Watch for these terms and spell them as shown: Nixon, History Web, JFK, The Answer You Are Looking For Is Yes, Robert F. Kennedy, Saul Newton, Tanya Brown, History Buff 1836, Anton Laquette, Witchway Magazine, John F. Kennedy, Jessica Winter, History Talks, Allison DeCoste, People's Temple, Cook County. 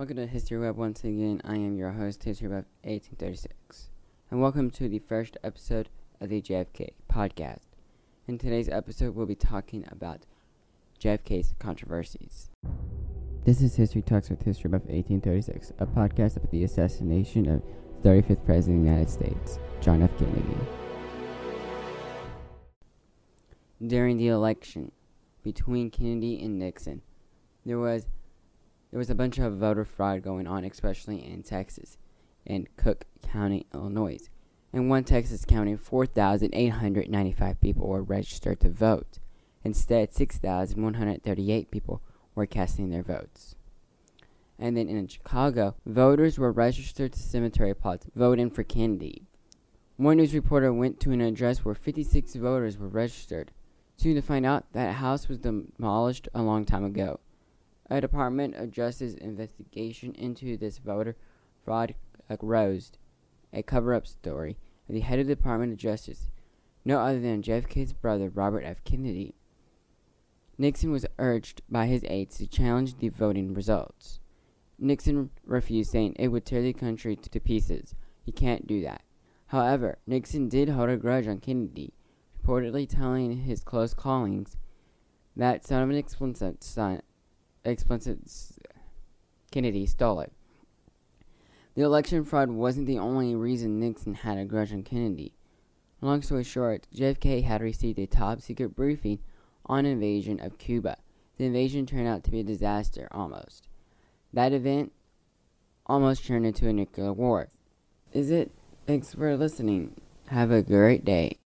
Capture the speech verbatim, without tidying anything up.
Welcome to History Web once again. I am your host, History Buff eighteen thirty-six, and welcome to the first episode of the J F K podcast. In today's episode, we'll be talking about J F K's controversies. This is History Talks with History Buff eighteen thirty-six, a podcast about the assassination of thirty-fifth President of the United States, John F. Kennedy. During the election between Kennedy and Nixon, there was There was a bunch of voter fraud going on, especially in Texas and Cook County, Illinois. In one Texas county, four thousand eight hundred ninety-five people were registered to vote. Instead, six thousand one hundred thirty-eight people were casting their votes. And then in Chicago, voters were registered to cemetery plots voting for Kennedy. One news reporter went to an address where fifty-six voters were registered, soon to find out that house was demolished a long time ago. A Department of Justice investigation into this voter fraud rose a cover-up story of the head of the Department of Justice, no other than J F K's brother, Robert F. Kennedy. Nixon was urged by his aides to challenge the voting results. Nixon refused, saying it would tear the country to pieces. He can't do that. However, Nixon did hold a grudge on Kennedy, reportedly telling his close colleagues that son of an explicit son Explicit Kennedy stole it. The election fraud wasn't the only reason Nixon had a grudge on Kennedy. Long story short, J F K had received a top-secret briefing on invasion of Cuba. The invasion turned out to be a disaster, almost. That event almost turned into a nuclear war. Is it? Thanks for listening. Have a great day.